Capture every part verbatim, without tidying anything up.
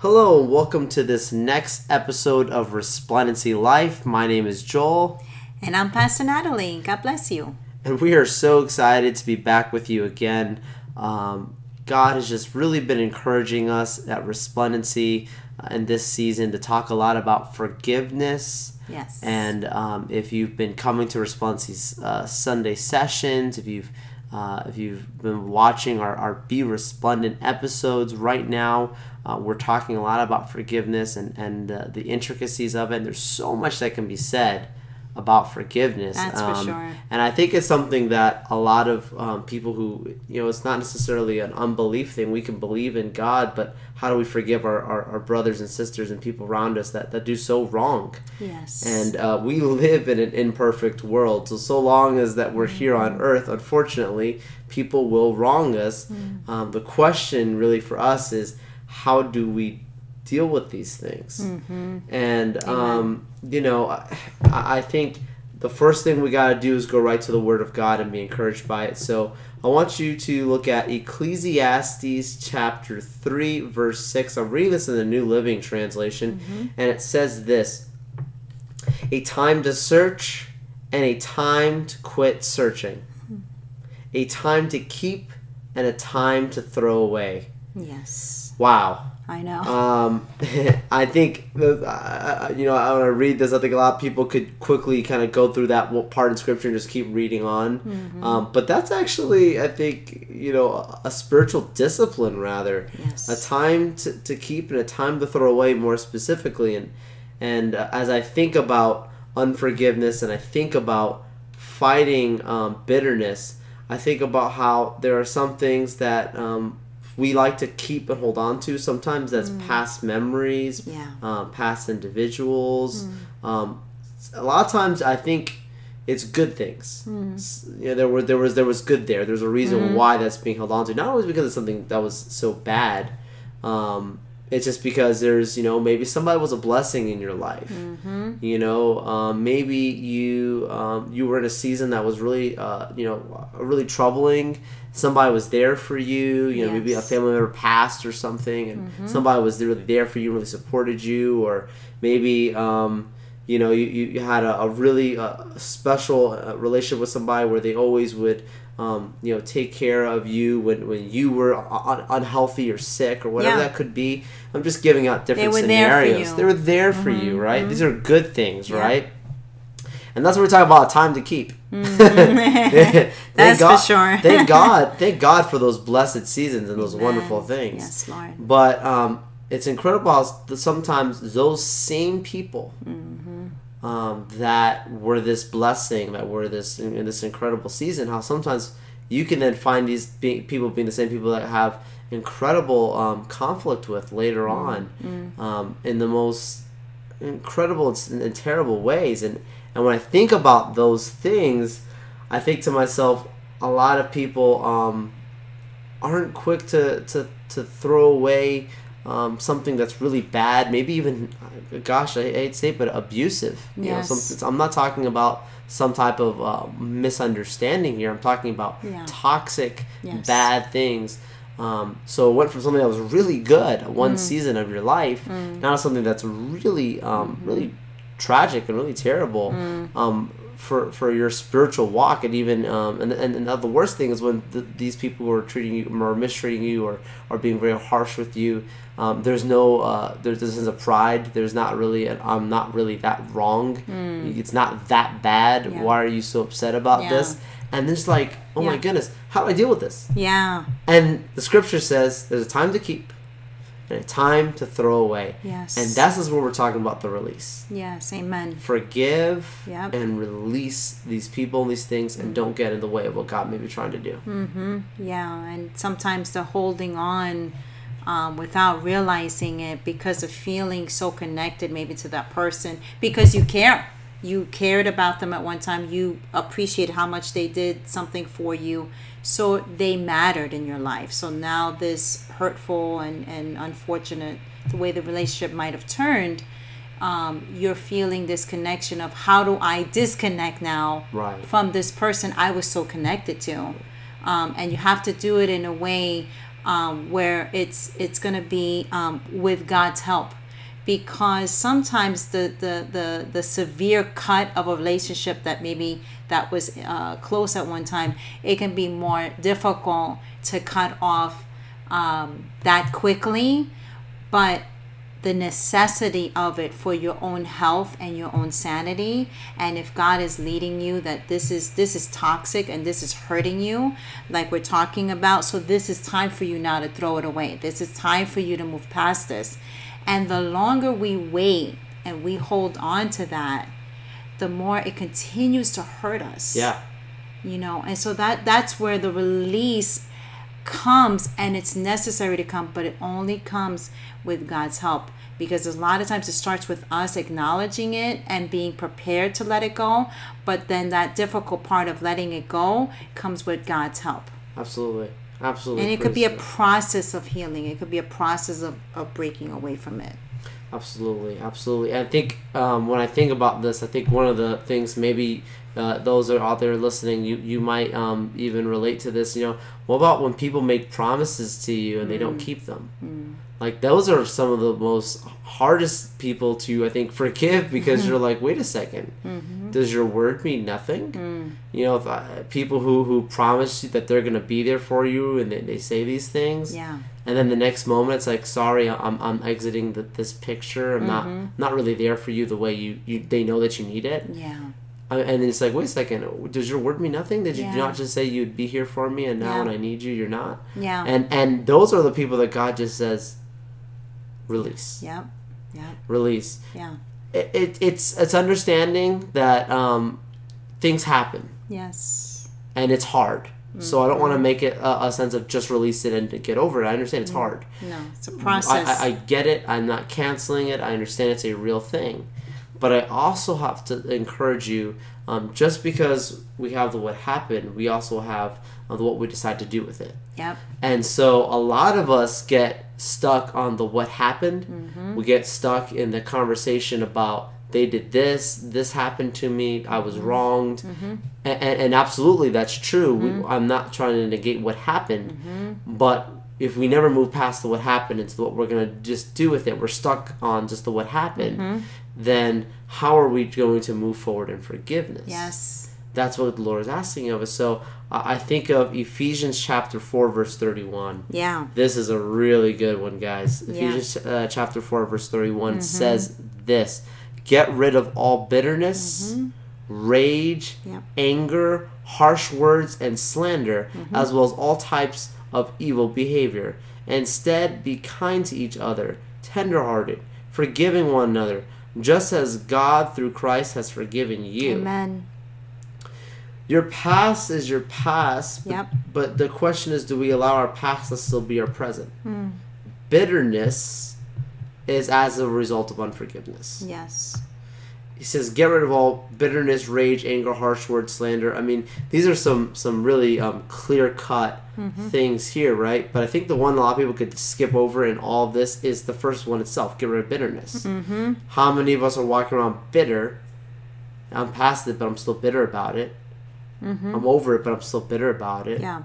Hello, and welcome to this next episode of Resplendency Life. My name is Joel. And I'm Pastor Natalie. God bless you. And we are so excited to be back with you again. Um, God has just really been encouraging us at Resplendency uh, in this season to talk a lot about forgiveness. Yes. And um, if you've been coming to Resplendency's uh, Sunday sessions, if you've Uh, if you've been watching our, our Be Resplendent episodes right now, uh, we're talking a lot about forgiveness and, and uh, the intricacies of it. And there's so much that can be said about forgiveness. That's um, for sure. And I think it's something that a lot of um, people who, you know, it's not necessarily an unbelief thing. We can believe in God, but how do we forgive our, our, our brothers and sisters and people around us that, that do so wrong? Yes. And uh, we live in an imperfect world. So, so long as that we're mm-hmm. here on earth, unfortunately, people will wrong us. Mm. Um, the question really for us is, how do we deal with these things? Mm-hmm. And, um, you know, I, I think the first thing we got to do is go right to the Word of God and be encouraged by it. So I want you to look at Ecclesiastes chapter three, verse six. I'm reading this in the New Living Translation, mm-hmm. and it says this: a time to search and a time to quit searching, mm-hmm. a time to keep and a time to throw away. Yes. Wow. I know. Um, I think, uh, you know, I want to read this. I think a lot of people could quickly kind of go through that part in Scripture and just keep reading on. Mm-hmm. Um, but that's actually, I think, you know, a spiritual discipline, rather. Yes. A time to, to keep and a time to throw away, more specifically. And, and uh, as I think about unforgiveness and I think about fighting um, bitterness, I think about how there are some things that Um, we like to keep and hold on to. Sometimes that's mm. past memories, yeah. um, past individuals. Mm. Um, a lot of times I think it's good things. Mm. You know, there were there was there was good there. There's a reason mm. why that's being held on to. Not always because of something that was so bad. Um, it's just because there's, you know, maybe somebody was a blessing in your life. Mm-hmm. You know, um, maybe you um, you were in a season that was really, uh, you know, really troubling. Somebody was there for you, you know, yes. maybe a family member passed or something, and mm-hmm. somebody was really there for you, really supported you, or maybe, um, you know, you, you had a, a really uh, special uh, relationship with somebody where they always would, um, you know, take care of you when, when you were un- unhealthy or sick or whatever yeah. that could be. I'm just giving out different they scenarios. They were there for you, mm-hmm. you right? Mm-hmm. These are good things, yeah. right? And that's what we're talking about, time to keep. Mm-hmm. That's God, for sure. Thank God. Thank God for those blessed seasons and those Amen. Wonderful things. Yes, Lord. But um, it's incredible how sometimes those same people mm-hmm. um, that were this blessing, that were this in this incredible season, how sometimes you can then find these be- people being the same people that have incredible um, conflict with later on mm-hmm. um, in the most incredible and terrible ways. And And when I think about those things, I think to myself, a lot of people um, aren't quick to, to, to throw away um, something that's really bad, maybe even, gosh, I hate to say it, but abusive. You yes. know, some, I'm not talking about some type of uh, misunderstanding here. I'm talking about yeah. toxic, yes. bad things. Um, so it went from something that was really good one mm. season of your life, mm. now something that's really, um, mm-hmm. really tragic and really terrible mm. um, for for your spiritual walk, and even um, and and, and the worst thing is when th- these people who are treating you or mistreating you or are being very harsh with you. Um, there's no uh, there's a sense of pride. There's not really an I'm not really that wrong. Mm. It's not that bad. Yeah. Why are you so upset about yeah. this? And it's like, oh yeah. my goodness, how do I deal with this? Yeah. And the Scripture says there's a time to keep and a time to throw away. Yes. And that's is where we're talking about the release. Yes, amen. Forgive yep. and release these people and these things, and don't get in the way of what God may be trying to do. Mm-hmm. Yeah, and sometimes the holding on um, without realizing it because of feeling so connected maybe to that person, because you care. You cared about them at one time. You appreciate how much they did something for you. So they mattered in your life. So now this hurtful and, and unfortunate, the way the relationship might have turned, um, you're feeling this connection of, how do I disconnect now right. from this person I was so connected to? Um, and you have to do it in a way um, where it's it's going to be um, with God's help. Because sometimes the, the, the, the severe cut of a relationship that maybe that was uh, close at one time, it can be more difficult to cut off um, that quickly. But the necessity of it for your own health and your own sanity, and if God is leading you that this is this is toxic and this is hurting you, like we're talking about, so this is time for you now to throw it away. This is time for you to move past this. And the longer we wait and we hold on to that, the more it continues to hurt us. Yeah. You know, and so that that's where the release comes, and it's necessary to come, but it only comes with God's help, because a lot of times it starts with us acknowledging it and being prepared to let it go, but then that difficult part of letting it go comes with God's help. Absolutely. Absolutely. And it could be a process of healing. It could be a process of, of breaking away from it. Absolutely. Absolutely. I think um, when I think about this, I think one of the things maybe uh, those that are out there listening, you, you might um, even relate to this. You know, what about when people make promises to you and mm. they don't keep them? Mm. Like, those are some of the most hardest people to, I think, forgive, because you're like, wait a second. Mm-hmm. Does your word mean nothing? Mm. You know, if I, people who, who promise you that they're going to be there for you, and they, they say these things. Yeah. And then the next moment, it's like, sorry, I'm I'm exiting the, this picture. I'm mm-hmm. not not really there for you the way you, you they know that you need it. Yeah. I, and it's like, wait a second, does your word mean nothing? Did yeah. you not just say you'd be here for me, and now yeah. when I need you, you're not? Yeah. And, and those are the people that God just says, release. Yep. Yep. Release. Yeah. It, it it's it's understanding that um, things happen. Yes. And it's hard. Mm-hmm. So I don't want to make it a, a sense of just release it and get over it. I understand it's hard. No, it's a process. I, I, I get it. I'm not canceling it. I understand it's a real thing. But I also have to encourage you, um, just because we have the what happened, we also have the what we decide to do with it. Yep. And so a lot of us get stuck on the what happened. Mm-hmm. We get stuck in the conversation about they did this, this happened to me, I was mm-hmm. wronged. Mm-hmm. And, and, and absolutely, that's true. Mm-hmm. We, I'm not trying to negate what happened, mm-hmm. but if we never move past the what happened, it's what we're going to just do with it. We're stuck on just the what happened. Mm-hmm. Then how are we going to move forward in forgiveness? Yes. That's what the Lord is asking of us. So uh, I think of Ephesians chapter four, verse thirty-one. Yeah. This is a really good one, guys. Yeah. Ephesians uh, chapter four, verse thirty-one mm-hmm. says this. Get rid of all bitterness, mm-hmm. rage, yep. anger, harsh words, and slander, mm-hmm. as well as all types of evil behavior. Instead, be kind to each other, tenderhearted, forgiving one another, just as God through Christ has forgiven you. Amen. Your past is your past, yep. but, but the question is, do we allow our past to still be our present? Mm. Bitterness is as a result of unforgiveness. Yes. He says, get rid of all bitterness, rage, anger, harsh words, slander. I mean, these are some, some really um, clear-cut mm-hmm. things here, right? But I think the one a lot of people could skip over in all of this is the first one itself, get rid of bitterness. Mm-hmm. How many of us are walking around bitter? I'm past it, but I'm still bitter about it. Mm-hmm. I'm over it, but I'm still bitter about it. Yeah.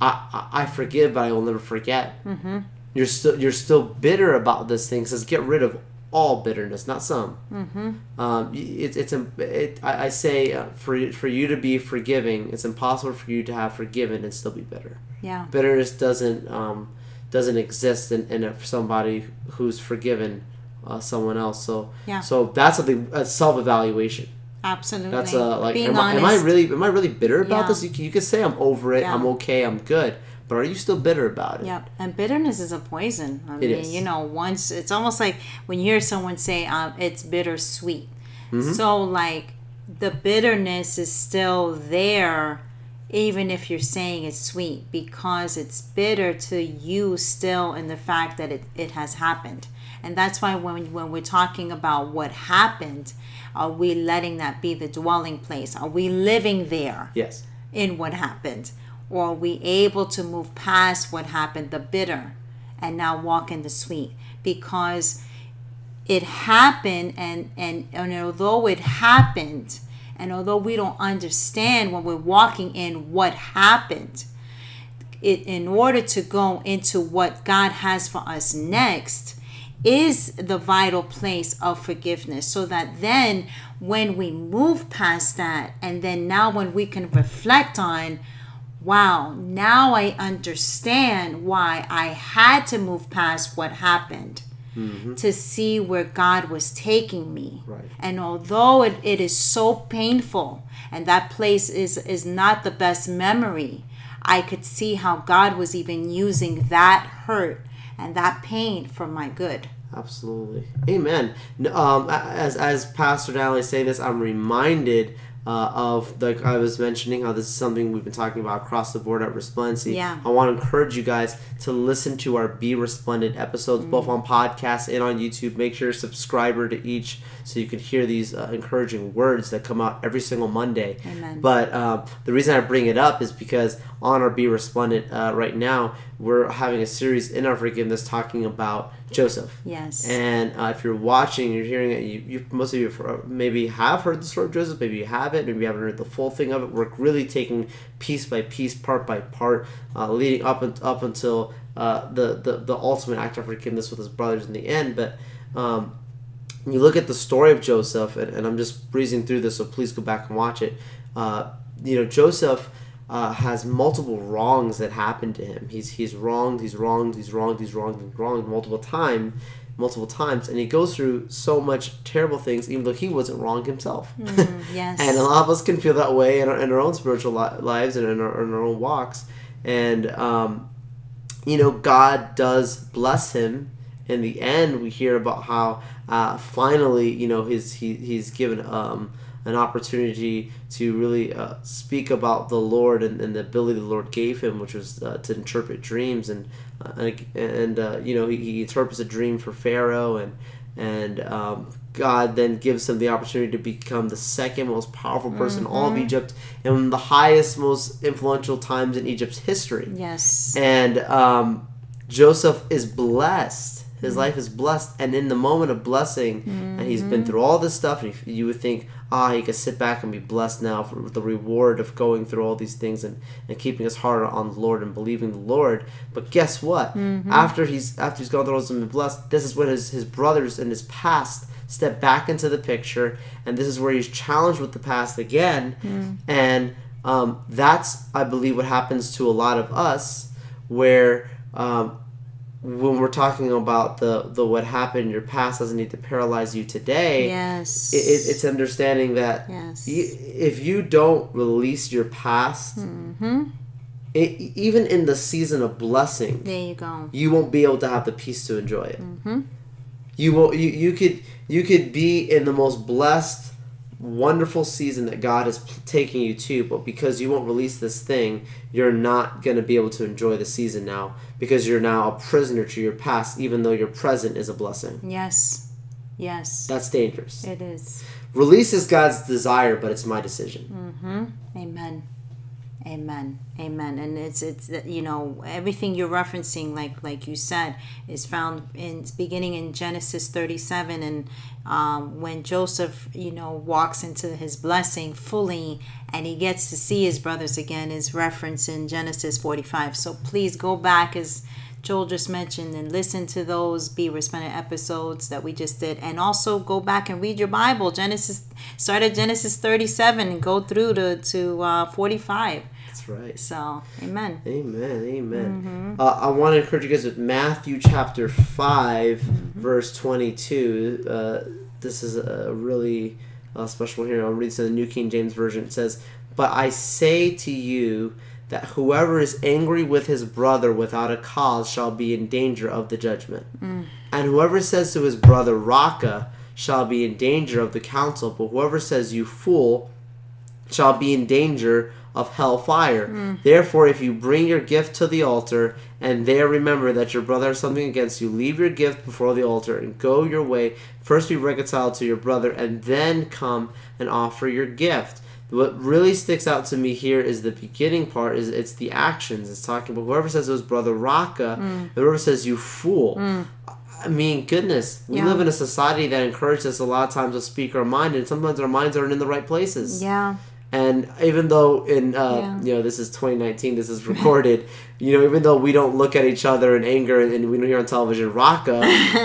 I, I, I forgive, but I will never forget. Mm-hmm. You're still you're still bitter about this thing. It says, get rid of all bitterness, not some. Mm-hmm. Um, it, it's a, it, I, I say uh, for for you to be forgiving, it's impossible for you to have forgiven and still be bitter. Yeah, bitterness doesn't um, doesn't exist in, in somebody who's forgiven uh, someone else. So yeah. so that's something, a self evaluation. Absolutely. That's a, like Being am, honest. I, am I really am I really bitter about yeah. this? You can, you can say I'm over it. Yeah. I'm okay. I'm good. But are you still bitter about it? Yep. And bitterness is a poison. I it mean, is. You know, once it's almost like when you hear someone say um, it's bittersweet. Mm-hmm. So like the bitterness is still there, even if you're saying it's sweet, because it's bitter to you still in the fact that it, it has happened. And that's why when when we're talking about what happened, are we letting that be the dwelling place? Are we living there? Yes. In what happened? Or are we able to move past what happened, the bitter, and now walk in the sweet? Because it happened, and, and, and although it happened, and although we don't understand when we're walking in what happened, it, in order to go into what God has for us next, is the vital place of forgiveness, so that then when we move past that, and then now when we can reflect on, wow, now I understand why I had to move past what happened, mm-hmm. to see where God was taking me. Right. And although it, it is so painful, and that place is, is not the best memory, I could see how God was even using that hurt and that pain for my good. Absolutely. Amen. Um, as as Pastor Natalie is saying this, I'm reminded uh, of, like I was mentioning, how this is something we've been talking about across the board at Resplendency. Yeah. I want to encourage you guys to listen to our Be Resplendent episodes, mm. both on podcasts and on YouTube. Make sure you're a subscriber to each so you can hear these uh, encouraging words that come out every single Monday. Amen. But uh, the reason I bring it up is because on our Be Resplendent uh, right now, we're having a series in our forgiveness talking about Joseph. Yes. And uh, if you're watching, you're hearing it, you, you most of you maybe have heard the story of Joseph, maybe you haven't, maybe you haven't heard the full thing of it. We're really taking piece by piece, part by part, uh, leading up and, up until uh, the, the, the ultimate act of forgiveness with his brothers in the end. But um, you look at the story of Joseph, and, and I'm just breezing through this, so please go back and watch it. Uh, you know, Joseph... Uh, has multiple wrongs that happen to him. He's he's wronged, he's wronged, he's wronged, he's wronged, and wronged multiple time, multiple times, and he goes through so much terrible things, even though he wasn't wrong himself. Mm, yes. And a lot of us can feel that way in our, in our own spiritual li- lives and in our, in our own walks. And um, you know, God does bless him. In the end, we hear about how uh, finally, you know, his he he's given. Um, an opportunity to really uh, speak about the Lord and, and the ability the Lord gave him, which was uh, to interpret dreams. And, uh, and uh, you know, he, he interprets a dream for Pharaoh, and and um, God then gives him the opportunity to become the second most powerful person mm-hmm. in all of Egypt, and one of the highest, most influential times in Egypt's history. Yes. And um, Joseph is blessed. His mm-hmm. life is blessed, and in the moment of blessing, mm-hmm. and he's been through all this stuff, and he, you would think, ah, he could sit back and be blessed now for the reward of going through all these things and, and keeping his heart on the Lord and believing the Lord. But guess what? Mm-hmm. After he's after he's gone through all this and been blessed, this is when his, his brothers and his past step back into the picture, and this is where he's challenged with the past again. Mm-hmm. And um, that's, I believe, what happens to a lot of us, where... Um, when we're talking about the, the what happened, your past doesn't need to paralyze you today. Yes. It, it, it's understanding that yes. you, if you don't release your past, mm-hmm. it, even in the season of blessing, there you go. You won't be able to have the peace to enjoy it. Mm-hmm. You won't. You, you could you could be in the most blessed, wonderful season that God is taking you to, but because you won't release this thing, you're not going to be able to enjoy the season now, because you're now a prisoner to your past, even though your present is a blessing. Yes. Yes. That's dangerous. It is. Release is God's desire, but it's my decision. Mm-hmm. Amen. Amen. Amen. And it's, it's, you know, everything you're referencing, like, like you said, is found in beginning in Genesis thirty-seven. And, um, when Joseph, you know, walks into his blessing fully and he gets to see his brothers again, is referenced in Genesis forty-five. So please go back, as Joel just mentioned, and listen to those Be Resplendent episodes that we just did. And also go back and read your Bible. Genesis, start at Genesis thirty-seven and go through to, to, uh, forty-five. That's right. So, amen. Amen. Amen. Mm-hmm. Uh, I want to encourage you guys with Matthew chapter five, mm-hmm. verse twenty-two. Uh, this is a really uh, special one here. I'll read this in the New King James Version. It says, "But I say to you that whoever is angry with his brother without a cause shall be in danger of the judgment. Mm. And whoever says to his brother, 'Raka,' shall be in danger of the council. But whoever says, 'You fool,' shall be in danger of hellfire. Mm. Therefore, if you bring your gift to the altar, and there remember that your brother has something against you, leave your gift before the altar and go your way. First be reconciled to your brother, and then come and offer your gift." What really sticks out to me here is the beginning part. Is it's the actions. It's talking about whoever says it was brother Raka, mm. whoever says "you fool." Mm. I mean, goodness, we yeah. live in a society that encourages us a lot of times to speak our mind, and sometimes our minds aren't in the right places. Yeah. And even though in, uh, yeah. you know, this is twenty nineteen, this is recorded, you know, even though we don't look at each other in anger and we don't hear on television, Raka,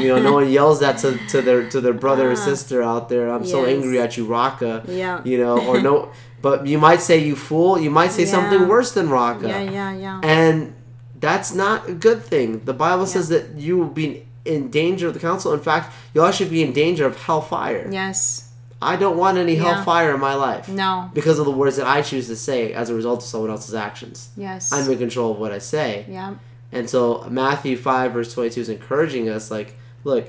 you know, no one yells that to, to their to their brother uh, or sister out there. I'm yes. so angry at you, Raka. Yeah. You know, or no, but you might say you fool. You might say yeah. something worse than Raka. Yeah, yeah, yeah. And that's not a good thing. The Bible yeah. says that you will be in danger of the council. In fact, you all should be in danger of hellfire. Yes. I don't want any yeah. hellfire in my life. No. Because of the words that I choose to say as a result of someone else's actions. Yes. I'm in control of what I say. Yeah. And so Matthew five verse twenty-two is encouraging us, like, look,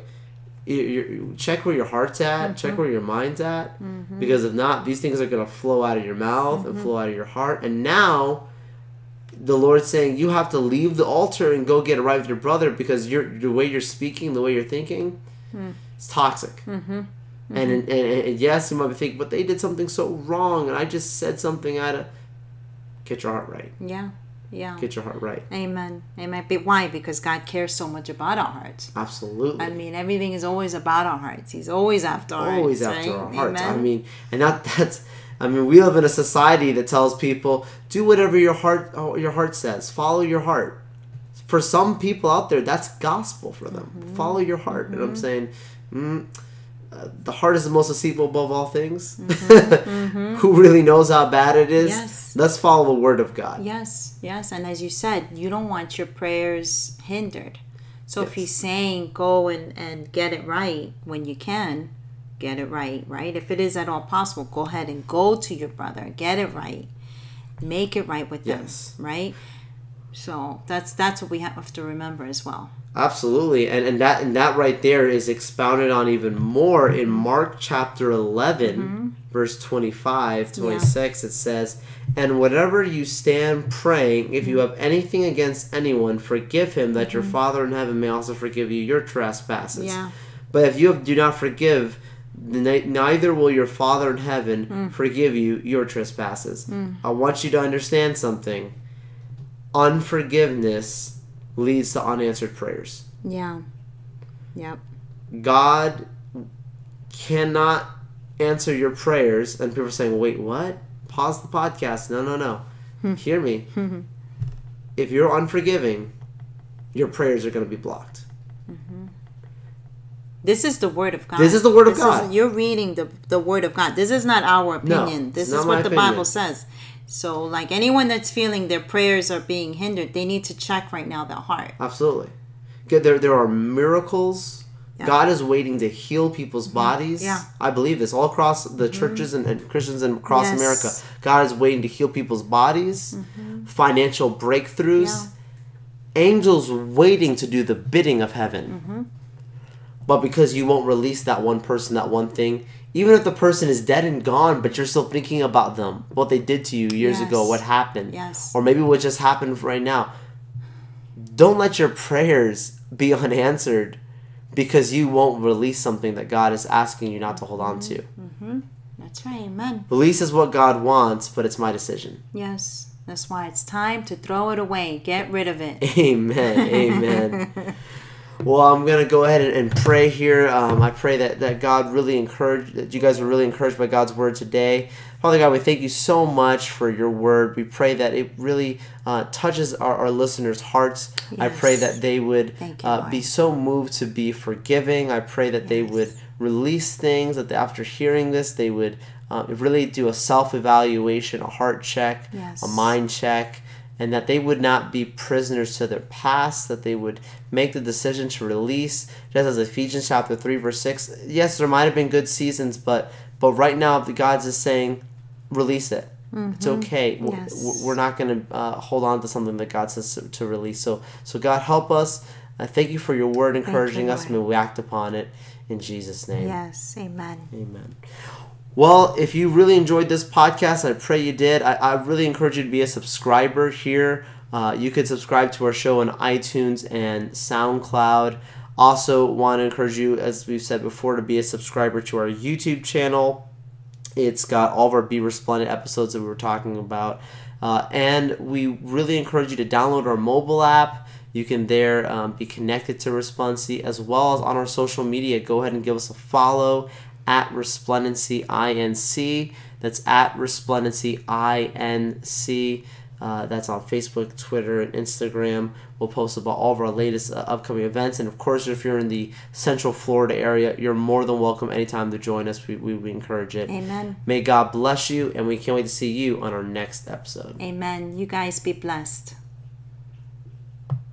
you, you check where your heart's at, mm-hmm. check where your mind's at, mm-hmm. because if not, these things are going to flow out of your mouth mm-hmm. and flow out of your heart. And now the Lord's saying you have to leave the altar and go get it right with your brother, because you're, the way you're speaking, the way you're thinking, mm. it's toxic. Mm-hmm. Mm-hmm. And, and, and yes, you might be thinking, but they did something so wrong, and I just said something out of... Get your heart right. Yeah, yeah. Get your heart right. Amen, amen. But why? Because God cares so much about our hearts. Absolutely. I mean, everything is always about our hearts. He's always after our hearts. Always after our hearts. Amen. I mean, and not that's... I mean, we live in a society that tells people, do whatever your heart oh, your heart says. Follow your heart. For some people out there, that's gospel for them. Mm-hmm. Follow your heart. Mm-hmm. And I'm saying... Mm, Uh, the heart is the most deceitful above all things. Mm-hmm, mm-hmm. Who really knows how bad it is? Yes. Let's follow the word of God. Yes, yes. And as you said, you don't want your prayers hindered. So yes. if he's saying go and, and get it right when you can, get it right, right? If it is at all possible, go ahead and go to your brother. Get it right. Make it right with them, yes. right? So that's that's what we have to remember as well. Absolutely, and and that and that right there is expounded on even more in Mark chapter eleven, mm-hmm. verse twenty-five, twenty-six. Yeah. It says, "And whatever you stand praying, if mm-hmm. you have anything against anyone, forgive him, that your mm-hmm. Father in heaven may also forgive you your trespasses. Yeah. But if you do not forgive, neither will your Father in heaven mm. forgive you your trespasses." Mm. I want you to understand something. Unforgiveness leads to unanswered prayers. Yeah. Yep. God cannot answer your prayers. And people are saying, wait, what? Pause the podcast. No, no, no. Hmm. Hear me. Mm-hmm. If you're unforgiving, your prayers are going to be blocked. Mm-hmm. This is the Word of God. This is the Word this of God. Is, you're reading the, the Word of God. This is not our opinion. No, this is what the opinion. Bible says. So, like, anyone that's feeling their prayers are being hindered, they need to check right now their heart. Absolutely. There there are miracles. Yeah. God is waiting to heal people's mm-hmm. bodies. Yeah. I believe this. All across the churches mm-hmm. and, and Christians and across yes. America, God is waiting to heal people's bodies, mm-hmm. financial breakthroughs, yeah. angels waiting to do the bidding of heaven. Mm-hmm. But because you won't release that one person, that one thing, even if the person is dead and gone, but you're still thinking about them, what they did to you years yes. ago, what happened, yes. or maybe what just happened right now. Don't let your prayers be unanswered because you won't release something that God is asking you not to hold on to. Mm-hmm. That's right, amen. Release is what God wants, but it's my decision. Yes, that's why it's time to throw it away. Get rid of it. Amen, amen. Well, I'm going to go ahead and, and pray here. Um, I pray that, that God really encouraged, that you guys were really encouraged by God's word today. Father God, we thank you so much for your word. We pray that it really uh, touches our, our listeners' hearts. Yes. I pray that they would you, uh, be so moved to be forgiving. I pray that yes. they would release things, that after hearing this, they would uh, really do a self-evaluation, a heart check, yes. a mind check. And that they would not be prisoners to their past, that they would make the decision to release, just as Ephesians chapter three, verse six. Yes, there might have been good seasons, but but right now God's just saying, release it. Mm-hmm. It's okay. Yes. We're not going to uh, hold on to something that God says to, to release. So, so God, help us. I thank you for your word encouraging you, us. May we act upon it in Jesus' name. Yes, amen. Amen. Well, if you really enjoyed this podcast, I pray you did. I, I really encourage you to be a subscriber here. Uh, you could subscribe to our show on iTunes and SoundCloud. Also want to encourage you, as we've said before, to be a subscriber to our YouTube channel. It's got all of our Be Resplendent episodes that we were talking about. Uh, and we really encourage you to download our mobile app. You can there um, be connected to Resplendency, as well as on our social media. Go ahead and give us a follow at Resplendency Inc. That's at Resplendency I N C. Uh, that's on Facebook, Twitter, and Instagram. We'll post about all of our latest uh, upcoming events. And, of course, if you're in the Central Florida area, you're more than welcome anytime to join us. We, we, we encourage it. Amen. May God bless you, and we can't wait to see you on our next episode. Amen. You guys be blessed.